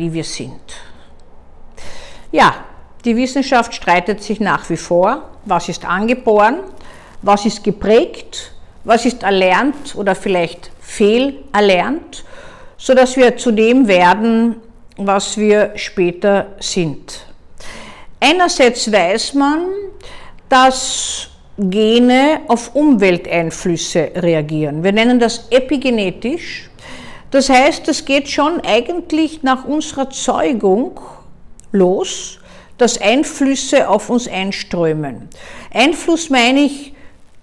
wie wir sind. Ja, die Wissenschaft streitet sich nach wie vor. Was ist angeboren? Was ist geprägt? Was ist erlernt oder vielleicht fehlerlernt? Sodass wir zu dem werden, was wir später sind. Einerseits weiß man, dass Gene auf Umwelteinflüsse reagieren. Wir nennen das epigenetisch. Das heißt, es geht schon eigentlich nach unserer Zeugung los, dass Einflüsse auf uns einströmen. Einfluss meine ich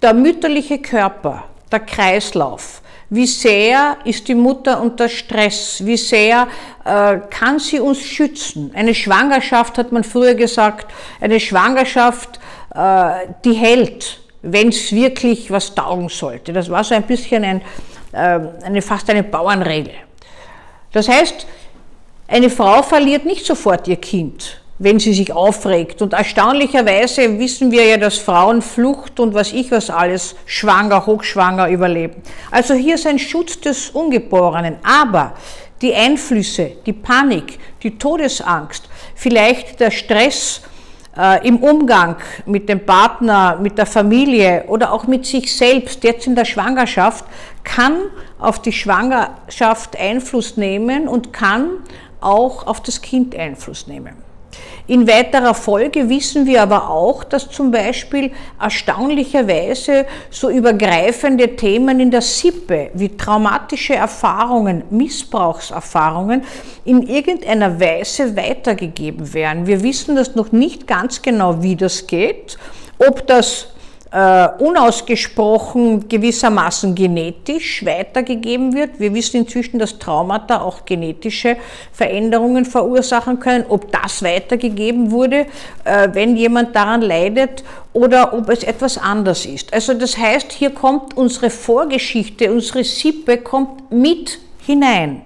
der mütterliche Körper, der Kreislauf. Wie sehr ist die Mutter unter Stress? Wie sehr kann sie uns schützen? Eine Schwangerschaft, hat man früher gesagt, eine Schwangerschaft, die hält, wenn es wirklich was taugen sollte. Das war so ein bisschen fast eine Bauernregel. Das heißt, eine Frau verliert nicht sofort ihr Kind, wenn sie sich aufregt. Und erstaunlicherweise wissen wir ja, dass Frauen Flucht und was alles, schwanger, hochschwanger überleben. Also hier ist ein Schutz des Ungeborenen. Aber die Einflüsse, die Panik, die Todesangst, vielleicht der Stress im Umgang mit dem Partner, mit der Familie oder auch mit sich selbst, jetzt in der Schwangerschaft, kann auf die Schwangerschaft Einfluss nehmen und kann auch auf das Kind Einfluss nehmen. In weiterer Folge wissen wir aber auch, dass zum Beispiel erstaunlicherweise so übergreifende Themen in der Sippe wie traumatische Erfahrungen, Missbrauchserfahrungen in irgendeiner Weise weitergegeben werden. Wir wissen das noch nicht ganz genau, wie das geht, ob das unausgesprochen gewissermaßen genetisch weitergegeben wird. Wir wissen inzwischen, dass Traumata auch genetische Veränderungen verursachen können. Ob das weitergegeben wurde, wenn jemand daran leidet oder ob es etwas anders ist. Also das heißt, hier kommt unsere Vorgeschichte, unsere Sippe kommt mit hinein.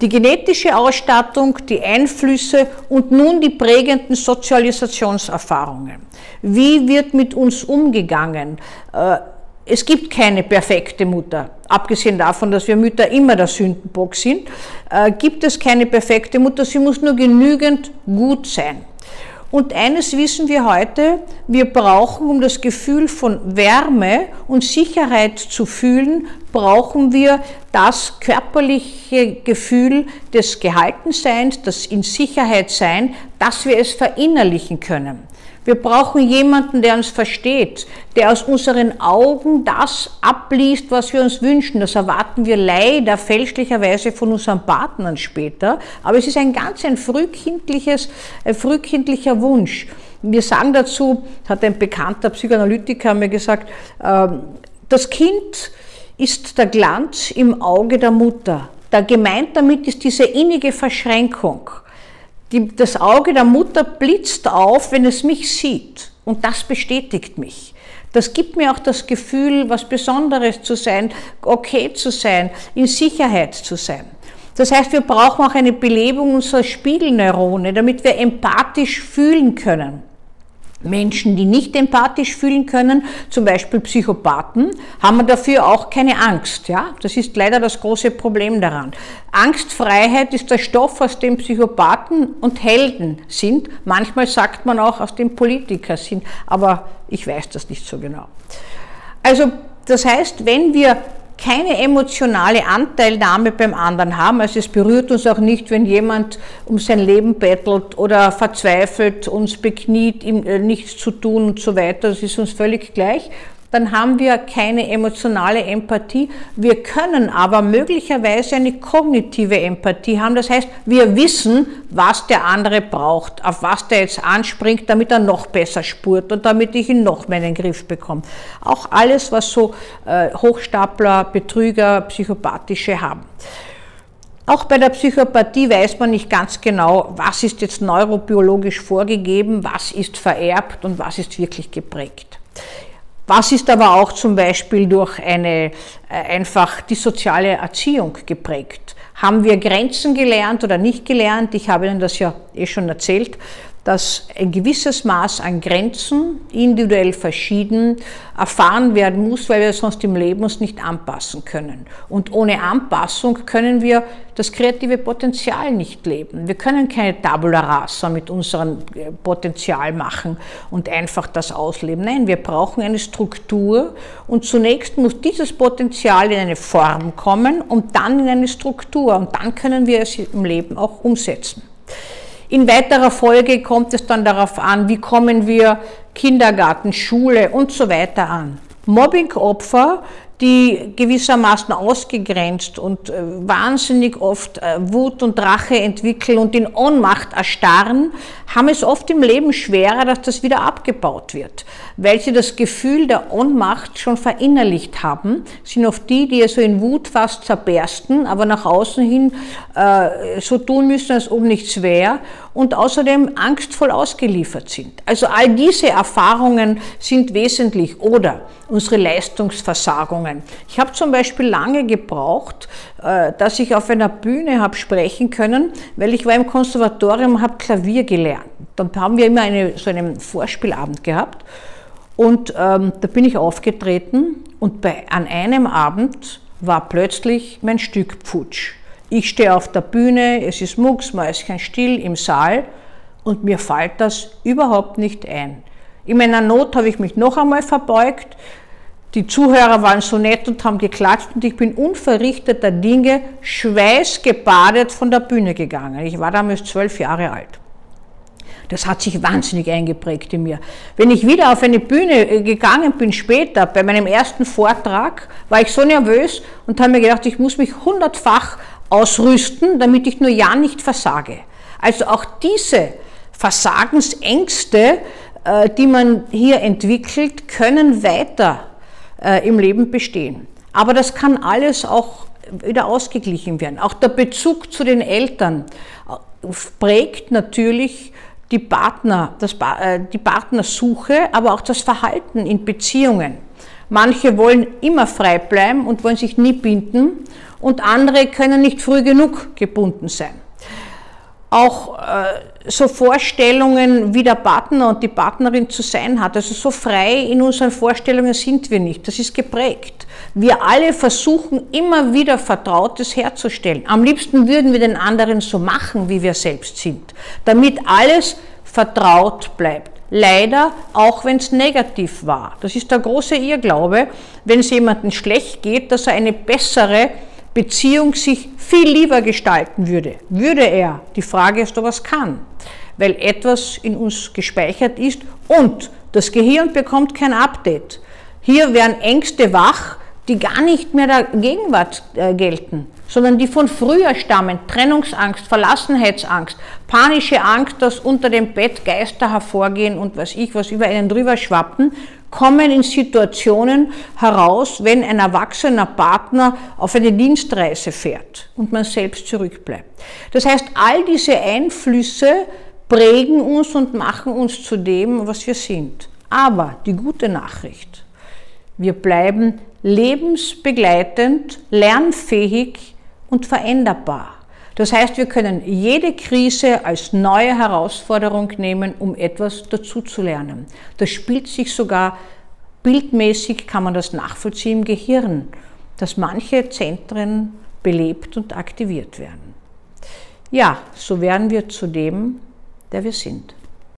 Die genetische Ausstattung, die Einflüsse und nun die prägenden Sozialisationserfahrungen. Wie wird mit uns umgegangen? Es gibt keine perfekte Mutter, abgesehen davon, dass wir Mütter immer der Sündenbock sind, gibt es keine perfekte Mutter, sie muss nur genügend gut sein. Und eines wissen wir heute, wir brauchen, um das Gefühl von Wärme und Sicherheit zu fühlen, brauchen wir das körperliche Gefühl des Gehaltenseins, das In-Sicherheit-Sein, dass wir es verinnerlichen können. Wir brauchen jemanden, der uns versteht, der aus unseren Augen das abliest, was wir uns wünschen. Das erwarten wir leider fälschlicherweise von unseren Partnern später. Aber es ist ein frühkindlicher Wunsch. Wir sagen dazu, hat ein bekannter Psychoanalytiker mir gesagt, das Kind ist der Glanz im Auge der Mutter. Da gemeint damit ist diese innige Verschränkung. Das Auge der Mutter blitzt auf, wenn es mich sieht. Und das bestätigt mich. Das gibt mir auch das Gefühl, was Besonderes zu sein, okay zu sein, in Sicherheit zu sein. Das heißt, wir brauchen auch eine Belebung unserer Spiegelneurone, damit wir empathisch fühlen können. Menschen, die nicht empathisch fühlen können, zum Beispiel Psychopathen, haben dafür auch keine Angst. Ja? Das ist leider das große Problem daran. Angstfreiheit ist der Stoff, aus dem Psychopathen und Helden sind. Manchmal sagt man auch, aus dem Politiker sind, aber ich weiß das nicht so genau. Also das heißt, wenn wir keine emotionale Anteilnahme beim anderen haben, also es berührt uns auch nicht, wenn jemand um sein Leben bettelt oder verzweifelt, uns bekniet, ihm nichts zu tun und so weiter, das ist uns völlig gleich, dann haben wir keine emotionale Empathie. Wir können aber möglicherweise eine kognitive Empathie haben, das heißt, wir wissen, was der andere braucht, auf was der jetzt anspringt, damit er noch besser spurt und damit ich ihn noch mehr in den Griff bekomme. Auch alles, was so Hochstapler, Betrüger, Psychopathische haben. Auch bei der Psychopathie weiß man nicht ganz genau, was ist jetzt neurobiologisch vorgegeben, was ist vererbt und was ist wirklich geprägt. Was ist aber auch zum Beispiel durch einfach die soziale Erziehung geprägt? Haben wir Grenzen gelernt oder nicht gelernt? Ich habe Ihnen das ja eh schon erzählt, dass ein gewisses Maß an Grenzen, individuell verschieden, erfahren werden muss, weil wir sonst im Leben uns nicht anpassen können. Und ohne Anpassung können wir das kreative Potenzial nicht leben. Wir können keine Tabula rasa mit unserem Potenzial machen und einfach das ausleben. Nein, wir brauchen eine Struktur und zunächst muss dieses Potenzial in eine Form kommen und dann in eine Struktur und dann können wir es im Leben auch umsetzen. In weiterer Folge kommt es dann darauf an, wie kommen wir Kindergarten, Schule und so weiter an. Mobbing-Opfer, die gewissermaßen ausgegrenzt und wahnsinnig oft Wut und Rache entwickeln und in Ohnmacht erstarren, haben es oft im Leben schwerer, dass das wieder abgebaut wird, weil sie das Gefühl der Ohnmacht schon verinnerlicht haben, sind oft die, die so in Wut fast zerbersten, aber nach außen hin so tun müssen, als ob nichts wäre und außerdem angstvoll ausgeliefert sind. Also all diese Erfahrungen sind wesentlich oder unsere Leistungsversagungen. Ich habe zum Beispiel lange gebraucht, dass ich auf einer Bühne habe sprechen können, weil ich war im Konservatorium und habe Klavier gelernt. Dann haben wir immer so einen Vorspielabend gehabt und da bin ich aufgetreten und an einem Abend war plötzlich mein Stück futsch. Ich stehe auf der Bühne, es ist mucksmäuschen still im Saal und mir fällt das überhaupt nicht ein. In meiner Not habe ich mich noch einmal verbeugt, die Zuhörer waren so nett und haben geklatscht und ich bin unverrichteter Dinge schweißgebadet von der Bühne gegangen. Ich war damals 12 Jahre alt. Das hat sich wahnsinnig eingeprägt in mir. Wenn ich wieder auf eine Bühne gegangen bin später, bei meinem ersten Vortrag, war ich so nervös und habe mir gedacht, ich muss mich 100-fach ausrüsten, damit ich nur ja nicht versage. Also auch diese Versagensängste, die man hier entwickelt, können weiter im Leben bestehen. Aber das kann alles auch wieder ausgeglichen werden. Auch der Bezug zu den Eltern prägt natürlich die Partnersuche, aber auch das Verhalten in Beziehungen. Manche wollen immer frei bleiben und wollen sich nie binden und andere können nicht früh genug gebunden sein. Auch so Vorstellungen, wie der Partner und die Partnerin zu sein hat, also so frei in unseren Vorstellungen sind wir nicht, das ist geprägt. Wir alle versuchen immer wieder Vertrautes herzustellen. Am liebsten würden wir den anderen so machen, wie wir selbst sind, damit alles vertraut bleibt. Leider, auch wenn es negativ war. Das ist der große Irrglaube, wenn es jemandem schlecht geht, dass er eine bessere Beziehung sich viel lieber gestalten würde. Würde er? Die Frage ist, ob er es kann, weil etwas in uns gespeichert ist und das Gehirn bekommt kein Update. Hier werden Ängste wach, die gar nicht mehr der Gegenwart gelten, sondern die von früher stammen. Trennungsangst, Verlassenheitsangst, panische Angst, dass unter dem Bett Geister hervorgehen und was über einen drüber schwappen, kommen in Situationen heraus, wenn ein erwachsener Partner auf eine Dienstreise fährt und man selbst zurückbleibt. Das heißt, all diese Einflüsse prägen uns und machen uns zu dem, was wir sind. Aber die gute Nachricht, wir bleiben lebensbegleitend, lernfähig und veränderbar. Das heißt, wir können jede Krise als neue Herausforderung nehmen, um etwas dazuzulernen. Das spielt sich sogar bildmäßig, kann man das nachvollziehen, im Gehirn, dass manche Zentren belebt und aktiviert werden. Ja, so werden wir zu dem, der wir sind.